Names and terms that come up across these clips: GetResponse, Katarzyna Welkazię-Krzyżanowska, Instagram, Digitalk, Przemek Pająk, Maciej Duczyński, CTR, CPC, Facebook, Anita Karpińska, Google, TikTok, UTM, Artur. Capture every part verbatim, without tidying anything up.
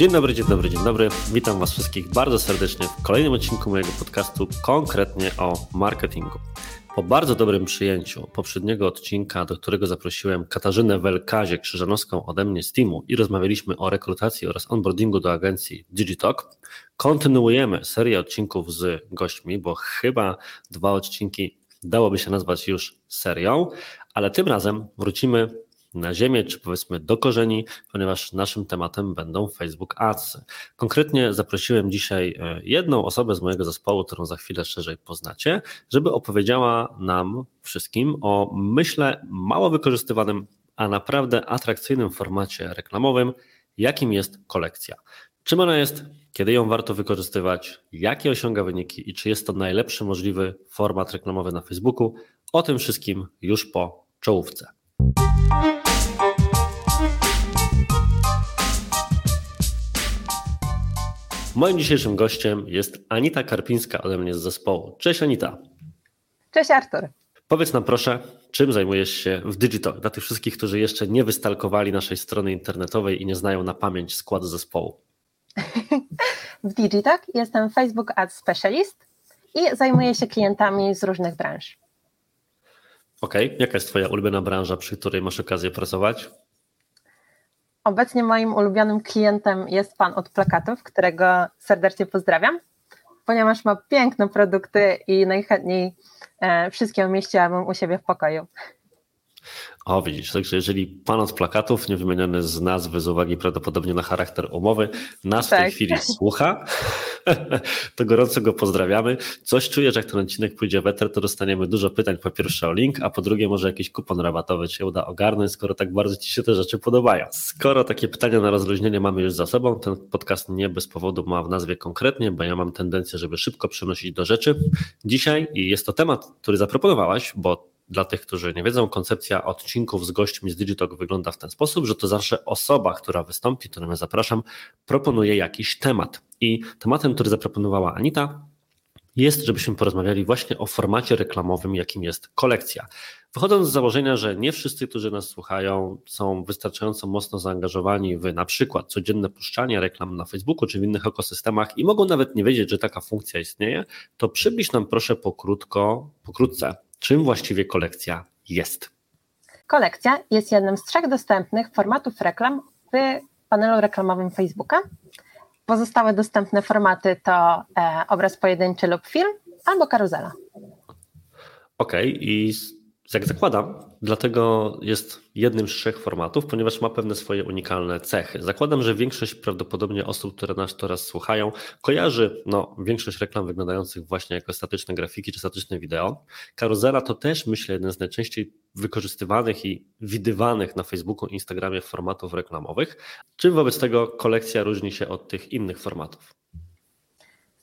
Dzień dobry, dzień dobry, dzień dobry. Witam Was wszystkich bardzo serdecznie w kolejnym odcinku mojego podcastu, konkretnie o marketingu. Po bardzo dobrym przyjęciu poprzedniego odcinka, do którego zaprosiłem Katarzynę Welkazię-Krzyżanowską ode mnie z teamu i rozmawialiśmy o rekrutacji oraz onboardingu do agencji Digitalk, kontynuujemy serię odcinków z gośćmi, bo chyba dwa odcinki dałoby się nazwać już serią, ale tym razem wrócimy na ziemię, czy powiedzmy do korzeni, ponieważ naszym tematem będą Facebook Ads. Konkretnie zaprosiłem dzisiaj jedną osobę z mojego zespołu, którą za chwilę szerzej poznacie, żeby opowiedziała nam wszystkim o, myślę, mało wykorzystywanym, a naprawdę atrakcyjnym formacie reklamowym, jakim jest kolekcja. Czym ona jest, kiedy ją warto wykorzystywać, jakie osiąga wyniki i czy jest to najlepszy możliwy format reklamowy na Facebooku. O tym wszystkim już po czołówce. Moim dzisiejszym gościem jest Anita Karpińska ode mnie z zespołu. Cześć Anita. Cześć Artur. Powiedz nam proszę, czym zajmujesz się w Digitalk dla tych wszystkich, którzy jeszcze nie wystalkowali naszej strony internetowej i nie znają na pamięć składu zespołu. W Digitalk jestem Facebook Ads Specialist i zajmuję się klientami z różnych branż. Okej, okay. Jaka jest Twoja ulubiona branża, przy której masz okazję pracować? Obecnie moim ulubionym klientem jest pan od plakatów, którego serdecznie pozdrawiam, ponieważ ma piękne produkty i najchętniej wszystkie umieściłabym u siebie w pokoju. O, widzisz, także jeżeli pan od plakatów, niewymieniony z nazwy z uwagi prawdopodobnie na charakter umowy, nas tak w tej chwili słucha, to gorąco go pozdrawiamy. Coś czuję, że jak ten odcinek pójdzie w eter, to dostaniemy dużo pytań, po pierwsze o link, a po drugie może jakiś kupon rabatowy się uda ogarnąć, skoro tak bardzo Ci się te rzeczy podobają. Skoro takie pytania na rozluźnienie mamy już za sobą, ten podcast nie bez powodu ma w nazwie konkretnie, bo ja mam tendencję, żeby szybko przenosić do rzeczy dzisiaj i jest to temat, który zaproponowałaś, bo dla tych, którzy nie wiedzą, koncepcja odcinków z gośćmi z Digitalk wygląda w ten sposób, że to zawsze osoba, która wystąpi, którą ja zapraszam, proponuje jakiś temat. I tematem, który zaproponowała Anita, jest, żebyśmy porozmawiali właśnie o formacie reklamowym, jakim jest kolekcja. Wychodząc z założenia, że nie wszyscy, którzy nas słuchają, są wystarczająco mocno zaangażowani w na przykład codzienne puszczanie reklam na Facebooku czy w innych ekosystemach i mogą nawet nie wiedzieć, że taka funkcja istnieje, to przybliż nam proszę pokrótko, pokrótce, czym właściwie kolekcja jest? Kolekcja jest jednym z trzech dostępnych formatów reklam w panelu reklamowym Facebooka. Pozostałe dostępne formaty to e, obraz pojedynczy lub film albo karuzela. Okej, okay, i jak zakładam, dlatego jest jednym z trzech formatów, ponieważ ma pewne swoje unikalne cechy. Zakładam, że większość prawdopodobnie osób, które nas teraz słuchają, kojarzy no, większość reklam wyglądających właśnie jako statyczne grafiki czy statyczne wideo. Karuzela to też, myślę, jeden z najczęściej wykorzystywanych i widywanych na Facebooku i Instagramie formatów reklamowych. Czym wobec tego kolekcja różni się od tych innych formatów?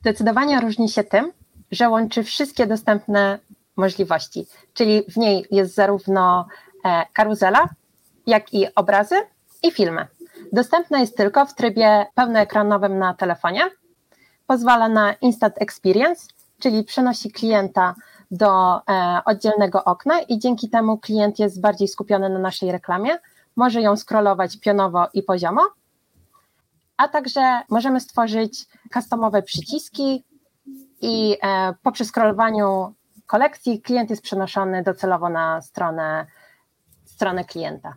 Zdecydowanie różni się tym, że łączy wszystkie dostępne możliwości, czyli w niej jest zarówno karuzela, jak i obrazy i filmy. Dostępna jest tylko w trybie pełnoekranowym na telefonie. Pozwala na instant experience, czyli przenosi klienta do oddzielnego okna i dzięki temu klient jest bardziej skupiony na naszej reklamie, może ją scrollować pionowo i poziomo, a także możemy stworzyć customowe przyciski i poprzez scrollowaniu kolekcji klient jest przenoszony docelowo na stronę, stronę klienta.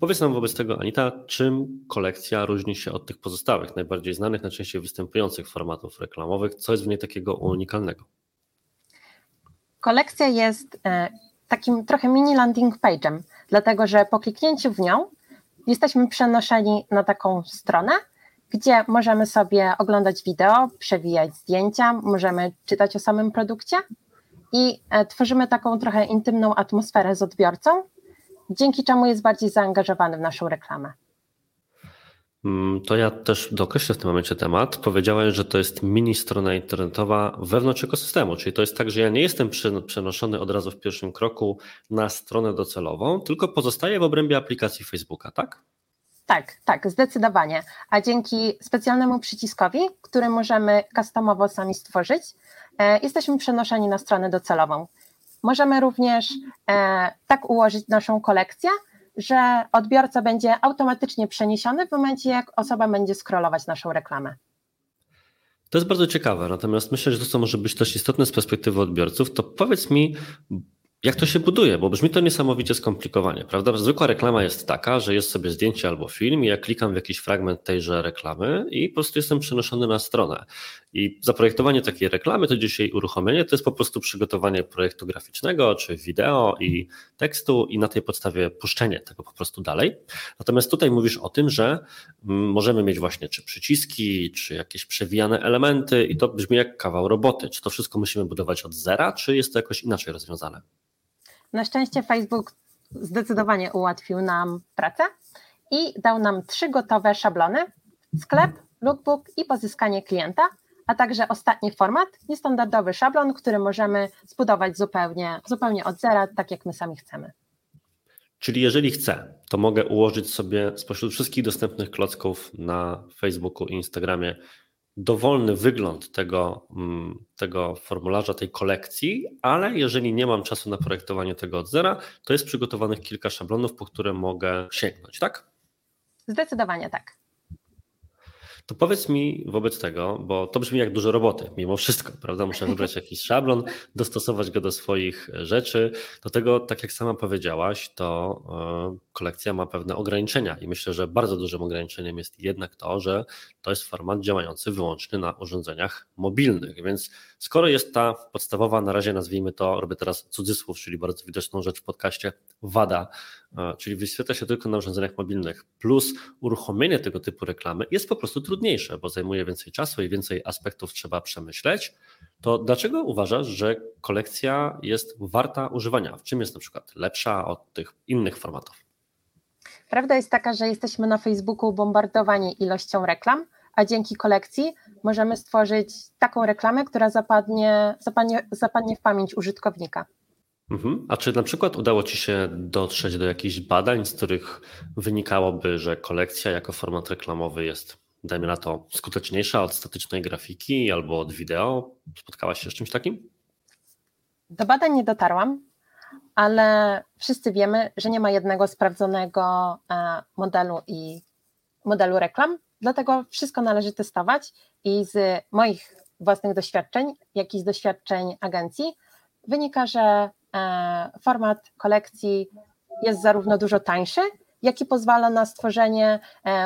Powiedz nam wobec tego, Anita, czym kolekcja różni się od tych pozostałych, najbardziej znanych, najczęściej występujących formatów reklamowych? Co jest w niej takiego unikalnego? Kolekcja jest takim trochę mini landing page'em, dlatego że po kliknięciu w nią jesteśmy przenoszeni na taką stronę, gdzie możemy sobie oglądać wideo, przewijać zdjęcia, możemy czytać o samym produkcie i tworzymy taką trochę intymną atmosferę z odbiorcą, dzięki czemu jest bardziej zaangażowany w naszą reklamę. To ja też dokreślę w tym momencie temat. Powiedziałem, że to jest mini strona internetowa wewnątrz ekosystemu, czyli to jest tak, że ja nie jestem przenoszony od razu w pierwszym kroku na stronę docelową, tylko pozostaję w obrębie aplikacji Facebooka, tak? Tak, tak, zdecydowanie. A dzięki specjalnemu przyciskowi, który możemy customowo sami stworzyć, e, jesteśmy przenoszeni na stronę docelową. Możemy również e, tak ułożyć naszą kolekcję, że odbiorca będzie automatycznie przeniesiony w momencie, jak osoba będzie scrollować naszą reklamę. To jest bardzo ciekawe, natomiast myślę, że to, co może być też istotne z perspektywy odbiorców, to powiedz mi, jak to się buduje, bo brzmi to niesamowicie skomplikowanie, prawda? Zwykła reklama jest taka, że jest sobie zdjęcie albo film i ja klikam w jakiś fragment tejże reklamy i po prostu jestem przenoszony na stronę. I zaprojektowanie takiej reklamy, to dzisiaj uruchomienie, to jest po prostu przygotowanie projektu graficznego, czy wideo i tekstu i na tej podstawie puszczenie tego po prostu dalej. Natomiast tutaj mówisz o tym, że możemy mieć właśnie czy przyciski, czy jakieś przewijane elementy i to brzmi jak kawał roboty. Czy to wszystko musimy budować od zera, czy jest to jakoś inaczej rozwiązane? Na szczęście Facebook zdecydowanie ułatwił nam pracę i dał nam trzy gotowe szablony, sklep, lookbook i pozyskanie klienta, a także ostatni format, niestandardowy szablon, który możemy zbudować zupełnie, zupełnie od zera, tak jak my sami chcemy. Czyli jeżeli chcę, to mogę ułożyć sobie spośród wszystkich dostępnych klocków na Facebooku i Instagramie dowolny wygląd tego, tego formularza, tej kolekcji, ale jeżeli nie mam czasu na projektowanie tego od zera, to jest przygotowanych kilka szablonów, po które mogę sięgnąć, tak? Zdecydowanie tak. To powiedz mi wobec tego, bo to brzmi jak dużo roboty, mimo wszystko, prawda? Muszę wybrać jakiś szablon, dostosować go do swoich rzeczy. Do tego, tak jak sama powiedziałaś, to kolekcja ma pewne ograniczenia i myślę, że bardzo dużym ograniczeniem jest jednak to, że to jest format działający wyłącznie na urządzeniach mobilnych, więc skoro jest ta podstawowa, na razie nazwijmy to, robię teraz cudzysłów, czyli bardzo widoczną rzecz w podcaście, wada, czyli wyświetla się tylko na urządzeniach mobilnych, plus uruchomienie tego typu reklamy jest po prostu trudniejsze, bo zajmuje więcej czasu i więcej aspektów trzeba przemyśleć, to dlaczego uważasz, że kolekcja jest warta używania? W czym jest na przykład lepsza od tych innych formatów? Prawda jest taka, że jesteśmy na Facebooku bombardowani ilością reklam, a dzięki kolekcji możemy stworzyć taką reklamę, która zapadnie, zapadnie, zapadnie w pamięć użytkownika. A czy na przykład udało Ci się dotrzeć do jakichś badań, z których wynikałoby, że kolekcja jako format reklamowy jest, dajmy na to, skuteczniejsza od statycznej grafiki albo od wideo? Spotkałaś się z czymś takim? Do badań nie dotarłam, ale wszyscy wiemy, że nie ma jednego sprawdzonego modelu i modelu reklam, dlatego wszystko należy testować i z moich własnych doświadczeń, jak i z doświadczeń agencji wynika, że format kolekcji jest zarówno dużo tańszy, jak i pozwala na stworzenie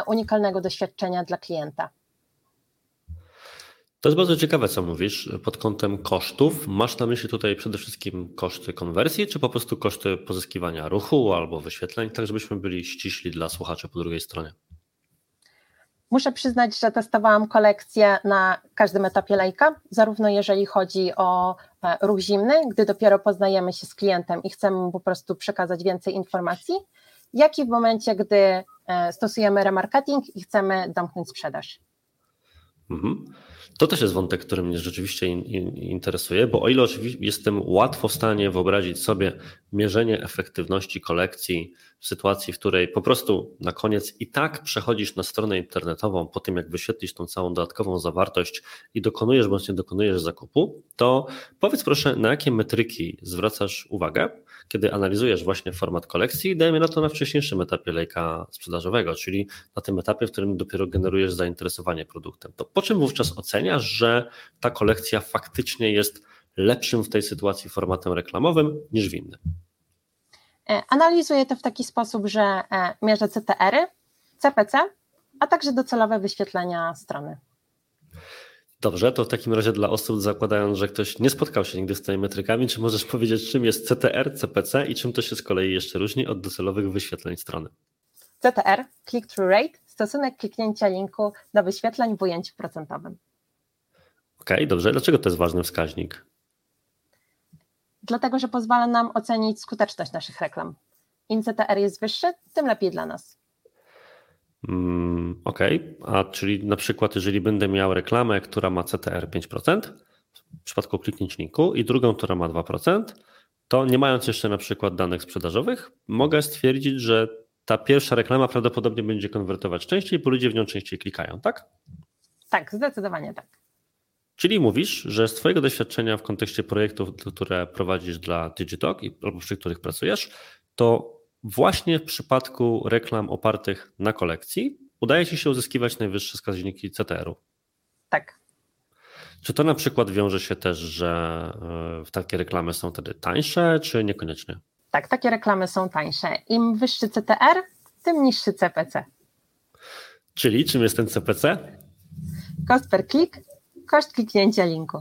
unikalnego doświadczenia dla klienta. To jest bardzo ciekawe, co mówisz pod kątem kosztów. Masz na myśli tutaj przede wszystkim koszty konwersji, czy po prostu koszty pozyskiwania ruchu albo wyświetleń, tak żebyśmy byli ściśli dla słuchaczy po drugiej stronie? Muszę przyznać, że testowałam kolekcję na każdym etapie lejka, zarówno jeżeli chodzi o ruch zimny, gdy dopiero poznajemy się z klientem i chcemy mu po prostu przekazać więcej informacji, jak i w momencie, gdy stosujemy remarketing i chcemy domknąć sprzedaż. To też jest wątek, który mnie rzeczywiście in, in, interesuje, bo o ile oczywiście jestem łatwo w stanie wyobrazić sobie mierzenie efektywności kolekcji w sytuacji, w której po prostu na koniec i tak przechodzisz na stronę internetową po tym, jak wyświetlisz tą całą dodatkową zawartość i dokonujesz bądź nie dokonujesz zakupu, to powiedz proszę, na jakie metryki zwracasz uwagę, kiedy analizujesz właśnie format kolekcji i dajmy na to na wcześniejszym etapie lejka sprzedażowego, czyli na tym etapie, w którym dopiero generujesz zainteresowanie produktem. To po czym wówczas oceniasz, że ta kolekcja faktycznie jest lepszym w tej sytuacji formatem reklamowym niż w innym? Analizuję to w taki sposób, że mierzę C T R-y, C P C, a także docelowe wyświetlenia strony. Dobrze, to w takim razie dla osób, zakładając, że ktoś nie spotkał się nigdy z tymi metrykami, czy możesz powiedzieć, czym jest C T R, C P C i czym to się z kolei jeszcze różni od docelowych wyświetleń strony? C T R, click-through rate, stosunek kliknięcia linku do wyświetleń w ujęciu procentowym. Okej, okay, dobrze. Dlaczego to jest ważny wskaźnik? Dlatego, że pozwala nam ocenić skuteczność naszych reklam. Im C T R jest wyższy, tym lepiej dla nas. Mm, Okej, okay. A czyli na przykład jeżeli będę miał reklamę, która ma C T R pięć procent, w przypadku kliknięć linku i drugą, która ma dwa procent, to nie mając jeszcze na przykład danych sprzedażowych, mogę stwierdzić, że ta pierwsza reklama prawdopodobnie będzie konwertować częściej, bo ludzie w nią częściej klikają, tak? Tak, zdecydowanie tak. Czyli mówisz, że z twojego doświadczenia w kontekście projektów, które prowadzisz dla Digitalk i przy których pracujesz, to Właśnie w przypadku reklam opartych na kolekcji udaje Ci się uzyskiwać najwyższe wskaźniki C T R-u. Tak. Czy to na przykład wiąże się też, że takie reklamy są wtedy tańsze, czy niekoniecznie? Tak, takie reklamy są tańsze. Im wyższy C T R, tym niższy C P C. Czyli czym jest ten C P C? Cost per click, koszt kliknięcia linku.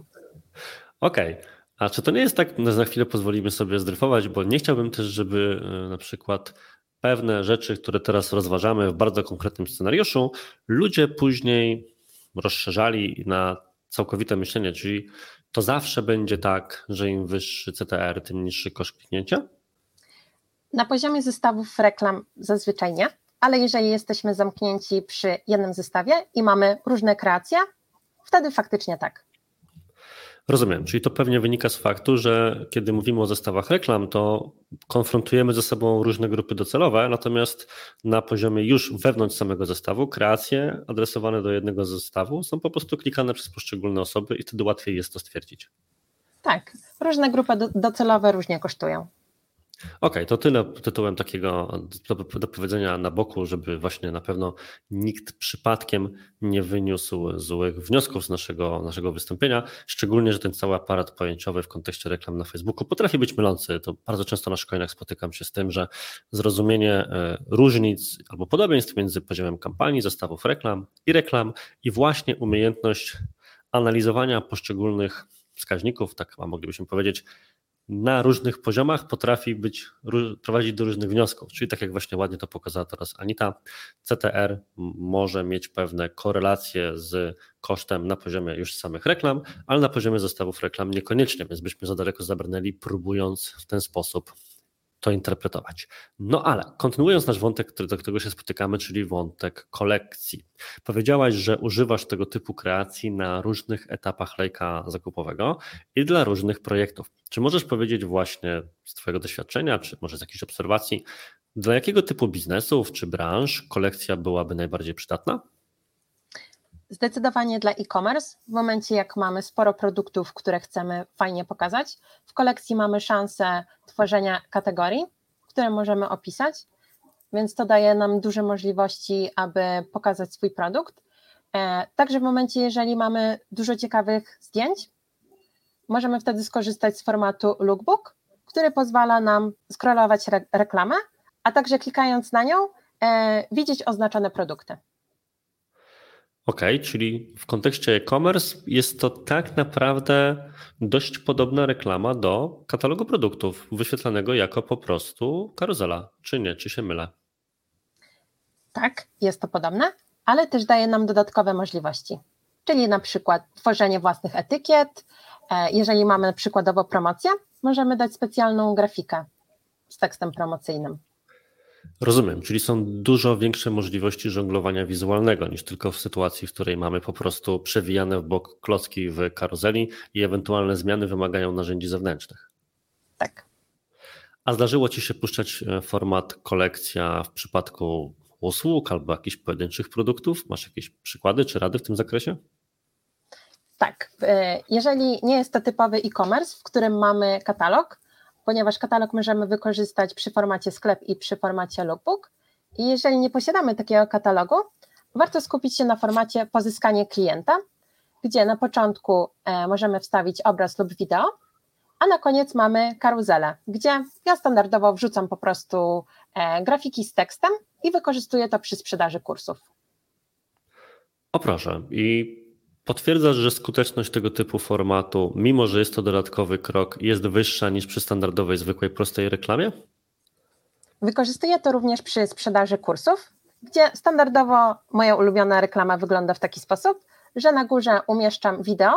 Okej. Okay. A czy to nie jest tak, no za chwilę pozwolimy sobie zdryfować, bo nie chciałbym też, żeby na przykład pewne rzeczy, które teraz rozważamy w bardzo konkretnym scenariuszu, ludzie później rozszerzali na całkowite myślenie, czyli to zawsze będzie tak, że im wyższy C T R, tym niższy koszt kliknięcia? Na poziomie zestawów reklam zazwyczaj nie, ale jeżeli jesteśmy zamknięci przy jednym zestawie i mamy różne kreacje, wtedy faktycznie tak. Rozumiem, czyli to pewnie wynika z faktu, że kiedy mówimy o zestawach reklam, to konfrontujemy ze sobą różne grupy docelowe, natomiast na poziomie już wewnątrz samego zestawu kreacje adresowane do jednego zestawu są po prostu klikane przez poszczególne osoby i wtedy łatwiej jest to stwierdzić. Tak, różne grupy docelowe różnie kosztują. Okej, okay, to tyle tytułem takiego do powiedzenia na boku, żeby właśnie na pewno nikt przypadkiem nie wyniósł złych wniosków z naszego, naszego wystąpienia, szczególnie, że ten cały aparat pojęciowy w kontekście reklam na Facebooku potrafi być mylący. To bardzo często na szkoleniach spotykam się z tym, że zrozumienie różnic albo podobieństw między poziomem kampanii, zestawów reklam i reklam i właśnie umiejętność analizowania poszczególnych wskaźników, tak moglibyśmy powiedzieć, na różnych poziomach potrafi być, prowadzić do różnych wniosków, czyli tak jak właśnie ładnie to pokazała teraz Anita, C T R może mieć pewne korelacje z kosztem na poziomie już samych reklam, ale na poziomie zestawów reklam niekoniecznie, więc byśmy za daleko zabrnęli, próbując w ten sposób to interpretować. No ale kontynuując nasz wątek, do którego się spotykamy, czyli wątek kolekcji. Powiedziałaś, że używasz tego typu kreacji na różnych etapach lejka zakupowego i dla różnych projektów. Czy możesz powiedzieć właśnie z Twojego doświadczenia, czy może z jakichś obserwacji, dla jakiego typu biznesów czy branż kolekcja byłaby najbardziej przydatna? Zdecydowanie dla e-commerce. W momencie jak mamy sporo produktów, które chcemy fajnie pokazać, w kolekcji mamy szansę tworzenia kategorii, które możemy opisać, więc to daje nam duże możliwości, aby pokazać swój produkt. Także w momencie, jeżeli mamy dużo ciekawych zdjęć, możemy wtedy skorzystać z formatu lookbook, który pozwala nam scrollować re- reklamę, a także klikając na nią e, widzieć oznaczone produkty. Okej, okay, czyli w kontekście e-commerce jest to tak naprawdę dość podobna reklama do katalogu produktów, wyświetlanego jako po prostu karuzela, czy nie, czy się mylę? Tak, jest to podobne, ale też daje nam dodatkowe możliwości, czyli na przykład tworzenie własnych etykiet. Jeżeli mamy przykładowo promocję, możemy dać specjalną grafikę z tekstem promocyjnym. Rozumiem, czyli są dużo większe możliwości żonglowania wizualnego niż tylko w sytuacji, w której mamy po prostu przewijane w bok klocki w karuzeli i ewentualne zmiany wymagają narzędzi zewnętrznych. Tak. A zdarzyło Ci się puszczać format kolekcja w przypadku usług albo jakichś pojedynczych produktów? Masz jakieś przykłady czy rady w tym zakresie? Tak. Jeżeli nie jest to typowy e-commerce, w którym mamy katalog, ponieważ katalog możemy wykorzystać przy formacie sklep i przy formacie lookbook. I jeżeli nie posiadamy takiego katalogu, warto skupić się na formacie pozyskanie klienta, gdzie na początku możemy wstawić obraz lub wideo, a na koniec mamy karuzelę, gdzie ja standardowo wrzucam po prostu grafiki z tekstem i wykorzystuję to przy sprzedaży kursów. O proszę. I potwierdzasz, że skuteczność tego typu formatu, mimo że jest to dodatkowy krok, jest wyższa niż przy standardowej, zwykłej, prostej reklamie? Wykorzystuję to również przy sprzedaży kursów, gdzie standardowo moja ulubiona reklama wygląda w taki sposób, że na górze umieszczam wideo,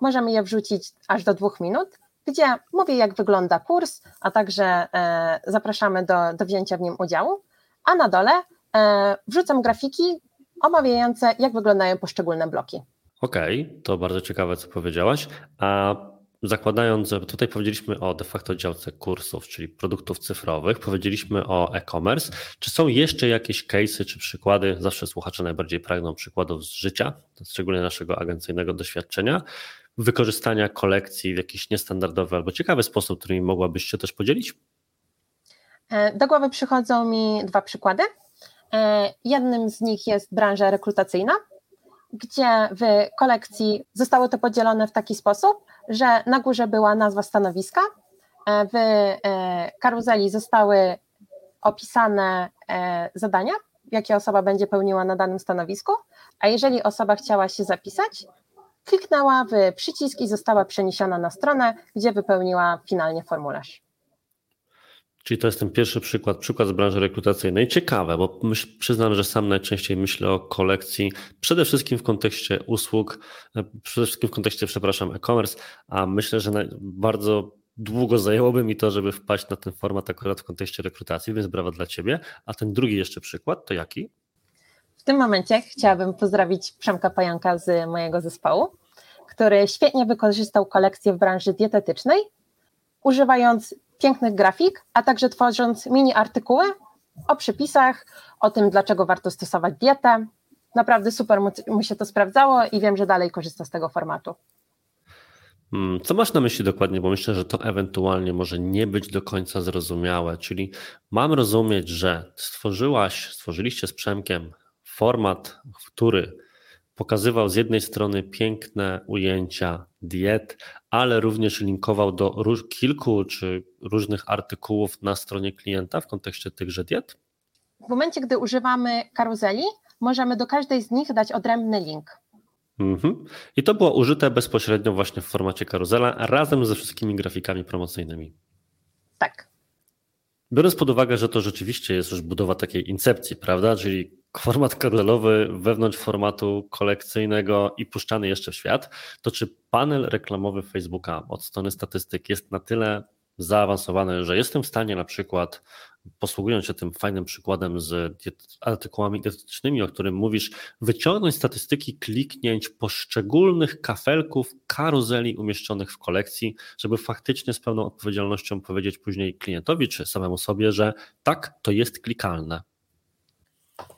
możemy je wrzucić aż do dwóch minut, gdzie mówię, jak wygląda kurs, a także e, zapraszamy do, do wzięcia w nim udziału, a na dole e, wrzucam grafiki omawiające, jak wyglądają poszczególne bloki. Okej, okay, to bardzo ciekawe, co powiedziałaś, a zakładając, że tutaj powiedzieliśmy o de facto działce kursów, czyli produktów cyfrowych, powiedzieliśmy o e-commerce, czy są jeszcze jakieś case'y czy przykłady, zawsze słuchacze najbardziej pragną przykładów z życia, szczególnie naszego agencyjnego doświadczenia, wykorzystania kolekcji w jakiś niestandardowy albo ciekawy sposób, którymi mogłabyś się też podzielić? Do głowy przychodzą mi dwa przykłady. Jednym z nich jest branża rekrutacyjna, gdzie w kolekcji zostało to podzielone w taki sposób, że na górze była nazwa stanowiska, w karuzeli zostały opisane zadania, jakie osoba będzie pełniła na danym stanowisku, a jeżeli osoba chciała się zapisać, kliknęła w przycisk i została przeniesiona na stronę, gdzie wypełniła finalnie formularz. Czyli to jest ten pierwszy przykład, przykład z branży rekrutacyjnej. Ciekawe, bo myśl, przyznam, że sam najczęściej myślę o kolekcji, przede wszystkim w kontekście usług, przede wszystkim w kontekście, przepraszam, e-commerce, a myślę, że naj, bardzo długo zajęłoby mi to, żeby wpaść na ten format akurat w kontekście rekrutacji, więc brawa dla Ciebie. A ten drugi jeszcze przykład, to jaki? W tym momencie chciałabym pozdrowić Przemka Pająka z mojego zespołu, który świetnie wykorzystał kolekcję w branży dietetycznej, używając pięknych grafik, a także tworząc mini artykuły o przepisach, o tym, dlaczego warto stosować dietę. Naprawdę super mu się to sprawdzało i wiem, że dalej korzysta z tego formatu. Co masz na myśli dokładnie, bo myślę, że to ewentualnie może nie być do końca zrozumiałe, czyli mam rozumieć, że stworzyłaś, stworzyliście z Przemkiem format, który pokazywał z jednej strony piękne ujęcia diet, ale również linkował do róż- kilku czy różnych artykułów na stronie klienta w kontekście tychże diet? W momencie, gdy używamy karuzeli, możemy do każdej z nich dać odrębny link. Mhm. I to było użyte bezpośrednio właśnie w formacie karuzela razem ze wszystkimi grafikami promocyjnymi. Tak. Biorąc pod uwagę, że to rzeczywiście jest już budowa takiej incepcji, prawda? Czyli format karuzelowy wewnątrz formatu kolekcyjnego i puszczany jeszcze w świat, to czy panel reklamowy Facebooka od strony statystyk jest na tyle zaawansowany, że jestem w stanie na przykład, posługując się tym fajnym przykładem z artykułami dietetycznymi, o którym mówisz, wyciągnąć statystyki kliknięć poszczególnych kafelków, karuzeli umieszczonych w kolekcji, żeby faktycznie z pełną odpowiedzialnością powiedzieć później klientowi czy samemu sobie, że tak, to jest klikalne.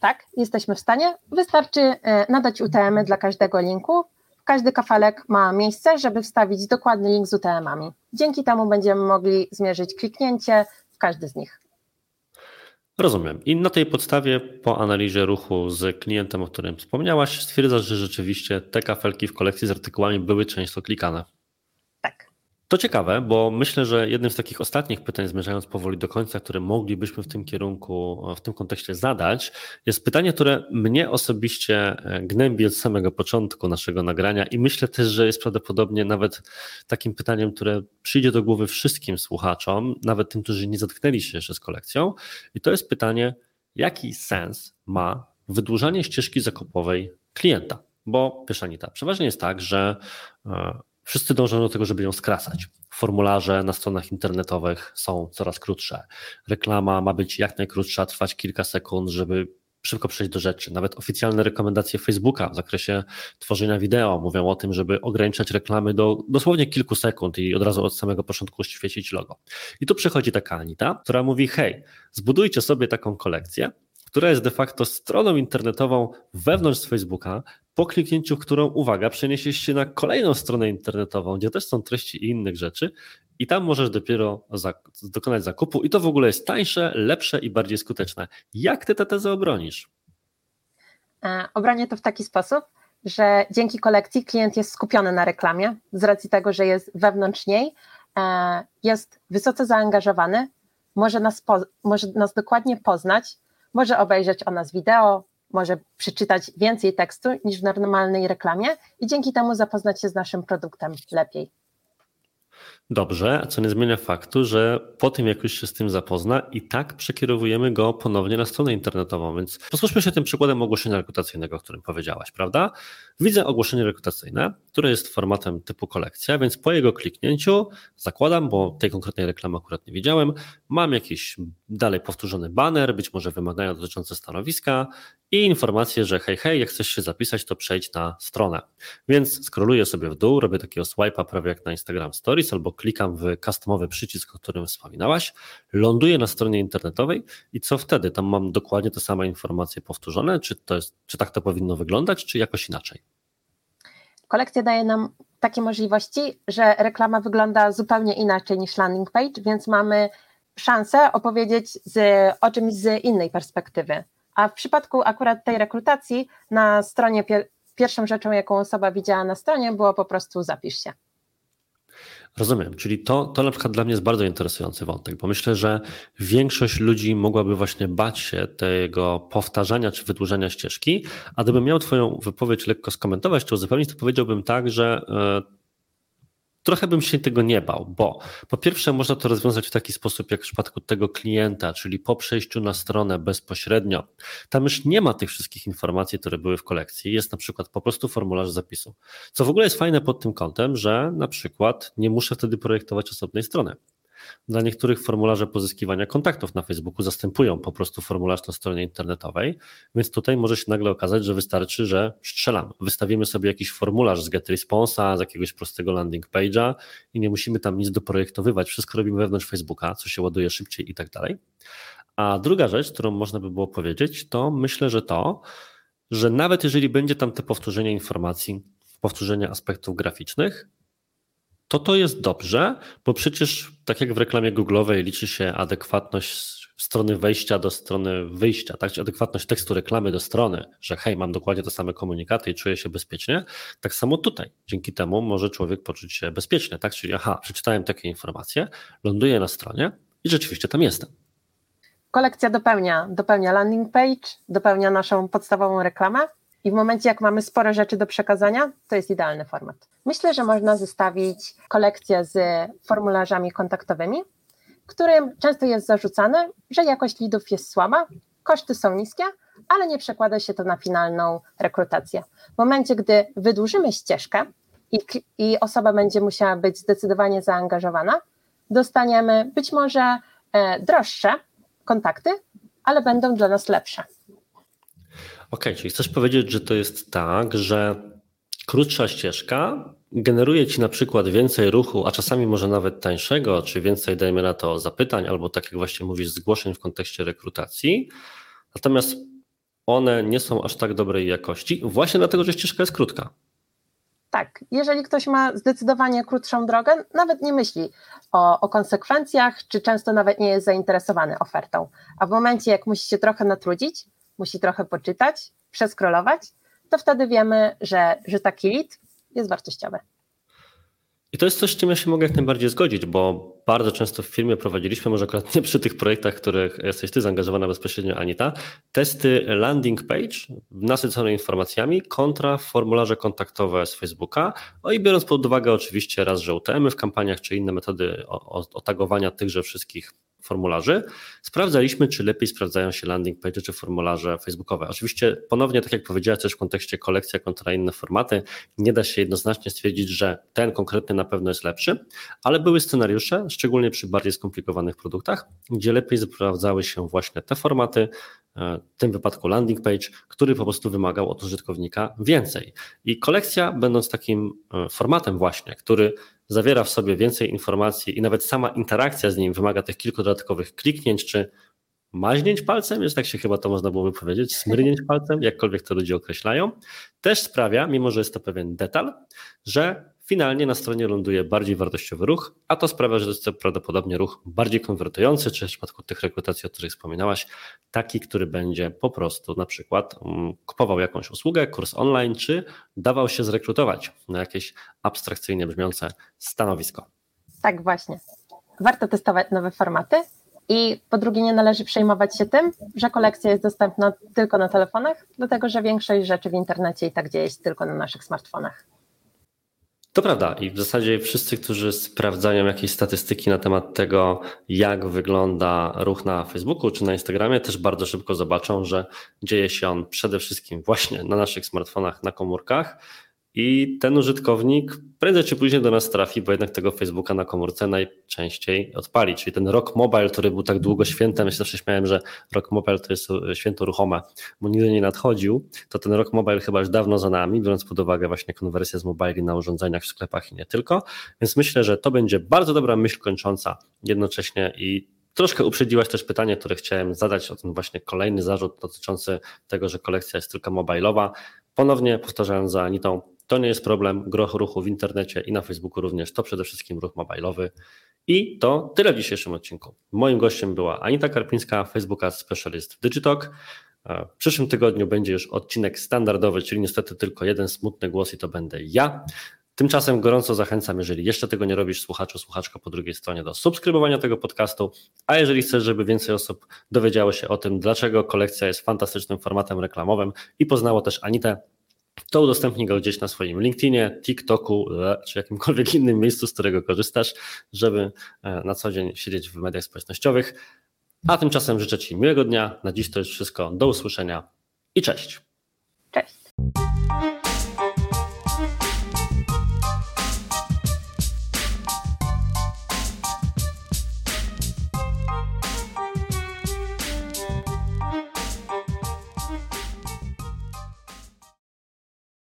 Tak, jesteśmy w stanie. Wystarczy nadać U T M-y dla każdego linku. Każdy kafelek ma miejsce, żeby wstawić dokładny link z U T M-ami. Dzięki temu będziemy mogli zmierzyć kliknięcie w każdy z nich. Rozumiem. I na tej podstawie po analizie ruchu z klientem, o którym wspomniałaś, stwierdzasz, że rzeczywiście te kafelki w kolekcji z artykułami były często klikane. Tak. To ciekawe, bo myślę, że jednym z takich ostatnich pytań, zmierzając powoli do końca, które moglibyśmy w tym kierunku, w tym kontekście zadać, jest pytanie, które mnie osobiście gnębi od samego początku naszego nagrania i myślę też, że jest prawdopodobnie nawet takim pytaniem, które przyjdzie do głowy wszystkim słuchaczom, nawet tym, którzy nie zatknęli się jeszcze z kolekcją. I to jest pytanie, jaki sens ma wydłużanie ścieżki zakupowej klienta? Bo wiesz, Anita, przeważnie jest tak, że wszyscy dążą do tego, żeby ją skracać. Formularze na stronach internetowych są coraz krótsze. Reklama ma być jak najkrótsza, trwać kilka sekund, żeby szybko przejść do rzeczy. Nawet oficjalne rekomendacje Facebooka w zakresie tworzenia wideo mówią o tym, żeby ograniczać reklamy do dosłownie kilku sekund i od razu od samego początku świecić logo. I tu przychodzi taka Anita, która mówi: hej, zbudujcie sobie taką kolekcję, która jest de facto stroną internetową wewnątrz Facebooka, po kliknięciu którą, uwaga, przeniesiesz się na kolejną stronę internetową, gdzie też są treści i innych rzeczy i tam możesz dopiero zak- dokonać zakupu i to w ogóle jest tańsze, lepsze i bardziej skuteczne. Jak ty tę tezę obronisz? E, obronię to w taki sposób, że dzięki kolekcji klient jest skupiony na reklamie z racji tego, że jest wewnątrz niej, e, jest wysoce zaangażowany, może nas, po, może nas dokładnie poznać, może obejrzeć o nas wideo, może przeczytać więcej tekstu niż w normalnej reklamie i dzięki temu zapoznać się z naszym produktem lepiej. Dobrze, co nie zmienia faktu, że po tym jak już się z tym zapozna i tak przekierowujemy go ponownie na stronę internetową, więc posłuszmy się tym przykładem ogłoszenia rekrutacyjnego, o którym powiedziałaś, prawda? Widzę ogłoszenie rekrutacyjne, które jest formatem typu kolekcja, więc po jego kliknięciu zakładam, bo tej konkretnej reklamy akurat nie widziałem, mam jakiś dalej powtórzony baner, być może wymagania dotyczące stanowiska i informację, że hej, hej, jak chcesz się zapisać, to przejdź na stronę. Więc scrolluję sobie w dół, robię takiego swipe'a prawie jak na Instagram Stories albo klikam w customowy przycisk, o którym wspominałaś, ląduję na stronie internetowej i co wtedy? Tam mam dokładnie te same informacje powtórzone? Czy, to jest, czy tak to powinno wyglądać, czy jakoś inaczej? Kolekcja daje nam takie możliwości, że reklama wygląda zupełnie inaczej niż landing page, więc mamy szansę opowiedzieć z, o czymś z innej perspektywy. A w przypadku akurat tej rekrutacji na stronie pier- pierwszą rzeczą, jaką osoba widziała na stronie, było po prostu zapisz się. Rozumiem, czyli to, to na przykład dla mnie jest bardzo interesujący wątek, bo myślę, że większość ludzi mogłaby właśnie bać się tego powtarzania czy wydłużenia ścieżki, a gdybym miał twoją wypowiedź lekko skomentować czy uzupełnić, to powiedziałbym tak, że yy, trochę bym się tego nie bał, bo po pierwsze można to rozwiązać w taki sposób jak w przypadku tego klienta, czyli po przejściu na stronę bezpośrednio. Tam już nie ma tych wszystkich informacji, które były w kolekcji. Jest na przykład po prostu formularz zapisu, co w ogóle jest fajne pod tym kątem, że na przykład nie muszę wtedy projektować osobnej strony. Dla niektórych formularze pozyskiwania kontaktów na Facebooku zastępują po prostu formularz na stronie internetowej, więc tutaj może się nagle okazać, że wystarczy, że strzelam, wystawimy sobie jakiś formularz z GetResponse'a, z jakiegoś prostego landing page'a i nie musimy tam nic doprojektowywać, wszystko robimy wewnątrz Facebooka, co się ładuje szybciej i tak dalej. A druga rzecz, którą można by było powiedzieć, to myślę, że to, że nawet jeżeli będzie tam te powtórzenie informacji, powtórzenie aspektów graficznych, to to jest dobrze, bo przecież tak jak w reklamie google'owej liczy się adekwatność strony wejścia do strony wyjścia, tak? Czyli adekwatność tekstu reklamy do strony, że hej, mam dokładnie te same komunikaty i czuję się bezpiecznie, tak samo tutaj. Dzięki temu może człowiek poczuć się bezpiecznie, tak? Czyli aha, przeczytałem takie informacje, ląduję na stronie i rzeczywiście tam jestem. Kolekcja dopełnia, dopełnia landing page, dopełnia naszą podstawową reklamę. I w momencie, jak mamy sporo rzeczy do przekazania, to jest idealny format. Myślę, że można zestawić kolekcję z formularzami kontaktowymi, którym często jest zarzucane, że jakość lidów jest słaba, koszty są niskie, ale nie przekłada się to na finalną rekrutację. W momencie, gdy wydłużymy ścieżkę i, i osoba będzie musiała być zdecydowanie zaangażowana, dostaniemy być może e, droższe kontakty, ale będą dla nas lepsze. Okej, okay, czyli chcesz powiedzieć, że to jest tak, że krótsza ścieżka generuje ci na przykład więcej ruchu, a czasami może nawet tańszego, czy więcej, dajmy na to, zapytań albo tak jak właśnie mówisz, zgłoszeń w kontekście rekrutacji, natomiast one nie są aż tak dobrej jakości właśnie dlatego, że ścieżka jest krótka. Tak, jeżeli ktoś ma zdecydowanie krótszą drogę, nawet nie myśli o, o konsekwencjach, czy często nawet nie jest zainteresowany ofertą, a w momencie jak musi się trochę natrudzić, musi trochę poczytać, przeskrolować, to wtedy wiemy, że, że taki lead jest wartościowy. I to jest coś, z czym ja się mogę jak najbardziej zgodzić, bo bardzo często w firmie prowadziliśmy, może akurat nie przy tych projektach, w których jesteś ty zaangażowana bezpośrednio, Anita, testy landing page nasycone informacjami kontra formularze kontaktowe z Facebooka, no i biorąc pod uwagę oczywiście raz, że U T M-y w kampaniach czy inne metody otagowania tychże wszystkich formularzy, sprawdzaliśmy, czy lepiej sprawdzają się landing page czy formularze facebookowe. Oczywiście ponownie, tak jak powiedziałem, też w kontekście kolekcja kontra inne formaty, nie da się jednoznacznie stwierdzić, że ten konkretny na pewno jest lepszy, ale były scenariusze, szczególnie przy bardziej skomplikowanych produktach, gdzie lepiej sprawdzały się właśnie te formaty, w tym wypadku landing page, który po prostu wymagał od użytkownika więcej. I kolekcja, będąc takim formatem właśnie, który zawiera w sobie więcej informacji i nawet sama interakcja z nim wymaga tych kilku dodatkowych kliknięć, czy maźnięć palcem, jest tak się chyba to można byłoby powiedzieć, smyrnięć palcem, jakkolwiek to ludzie określają, też sprawia, mimo że jest to pewien detal, że finalnie na stronie ląduje bardziej wartościowy ruch, a to sprawia, że jest to prawdopodobnie ruch bardziej konwertujący, czy w przypadku tych rekrutacji, o których wspominałaś, taki, który będzie po prostu na przykład kupował jakąś usługę, kurs online, czy dawał się zrekrutować na jakieś abstrakcyjnie brzmiące stanowisko. Tak właśnie. Warto testować nowe formaty i po drugie nie należy przejmować się tym, że kolekcja jest dostępna tylko na telefonach, dlatego że większość rzeczy w internecie i tak dzieje się tylko na naszych smartfonach. To prawda i w zasadzie wszyscy, którzy sprawdzają jakieś statystyki na temat tego, jak wygląda ruch na Facebooku czy na Instagramie, też bardzo szybko zobaczą, że dzieje się on przede wszystkim właśnie na naszych smartfonach, na komórkach i ten użytkownik prędzej czy później do nas trafi, bo jednak tego Facebooka na komórce najczęściej odpali, czyli ten rok mobile, który był tak długo świętem, ja się zawsze śmiałem, że rok mobile to jest święto ruchome, bo nigdy nie nadchodził, to ten rok mobile chyba już dawno za nami, biorąc pod uwagę właśnie konwersję z mobile na urządzeniach w sklepach i nie tylko, więc myślę, że to będzie bardzo dobra myśl kończąca jednocześnie i troszkę uprzedziłaś też pytanie, które chciałem zadać o ten właśnie kolejny zarzut dotyczący tego, że kolekcja jest tylko mobilowa. Ponownie powtarzając za Anitą, to nie jest problem, groch ruchu w internecie i na Facebooku również, to przede wszystkim ruch mobilowy I to tyle w dzisiejszym odcinku. Moim gościem była Anita Karpińska, Facebooka Specialist w Digitalk. W przyszłym tygodniu będzie już odcinek standardowy, czyli niestety tylko jeden smutny głos i to będę ja. Tymczasem gorąco zachęcam, jeżeli jeszcze tego nie robisz, słuchaczu, słuchaczka po drugiej stronie, do subskrybowania tego podcastu, a jeżeli chcesz, żeby więcej osób dowiedziało się o tym, dlaczego kolekcja jest fantastycznym formatem reklamowym i poznało też Anitę, to udostępnij go gdzieś na swoim LinkedInie, TikToku czy jakimkolwiek innym miejscu, z którego korzystasz, żeby na co dzień siedzieć w mediach społecznościowych. A tymczasem życzę Ci miłego dnia. Na dziś to już wszystko. Do usłyszenia i cześć. Cześć.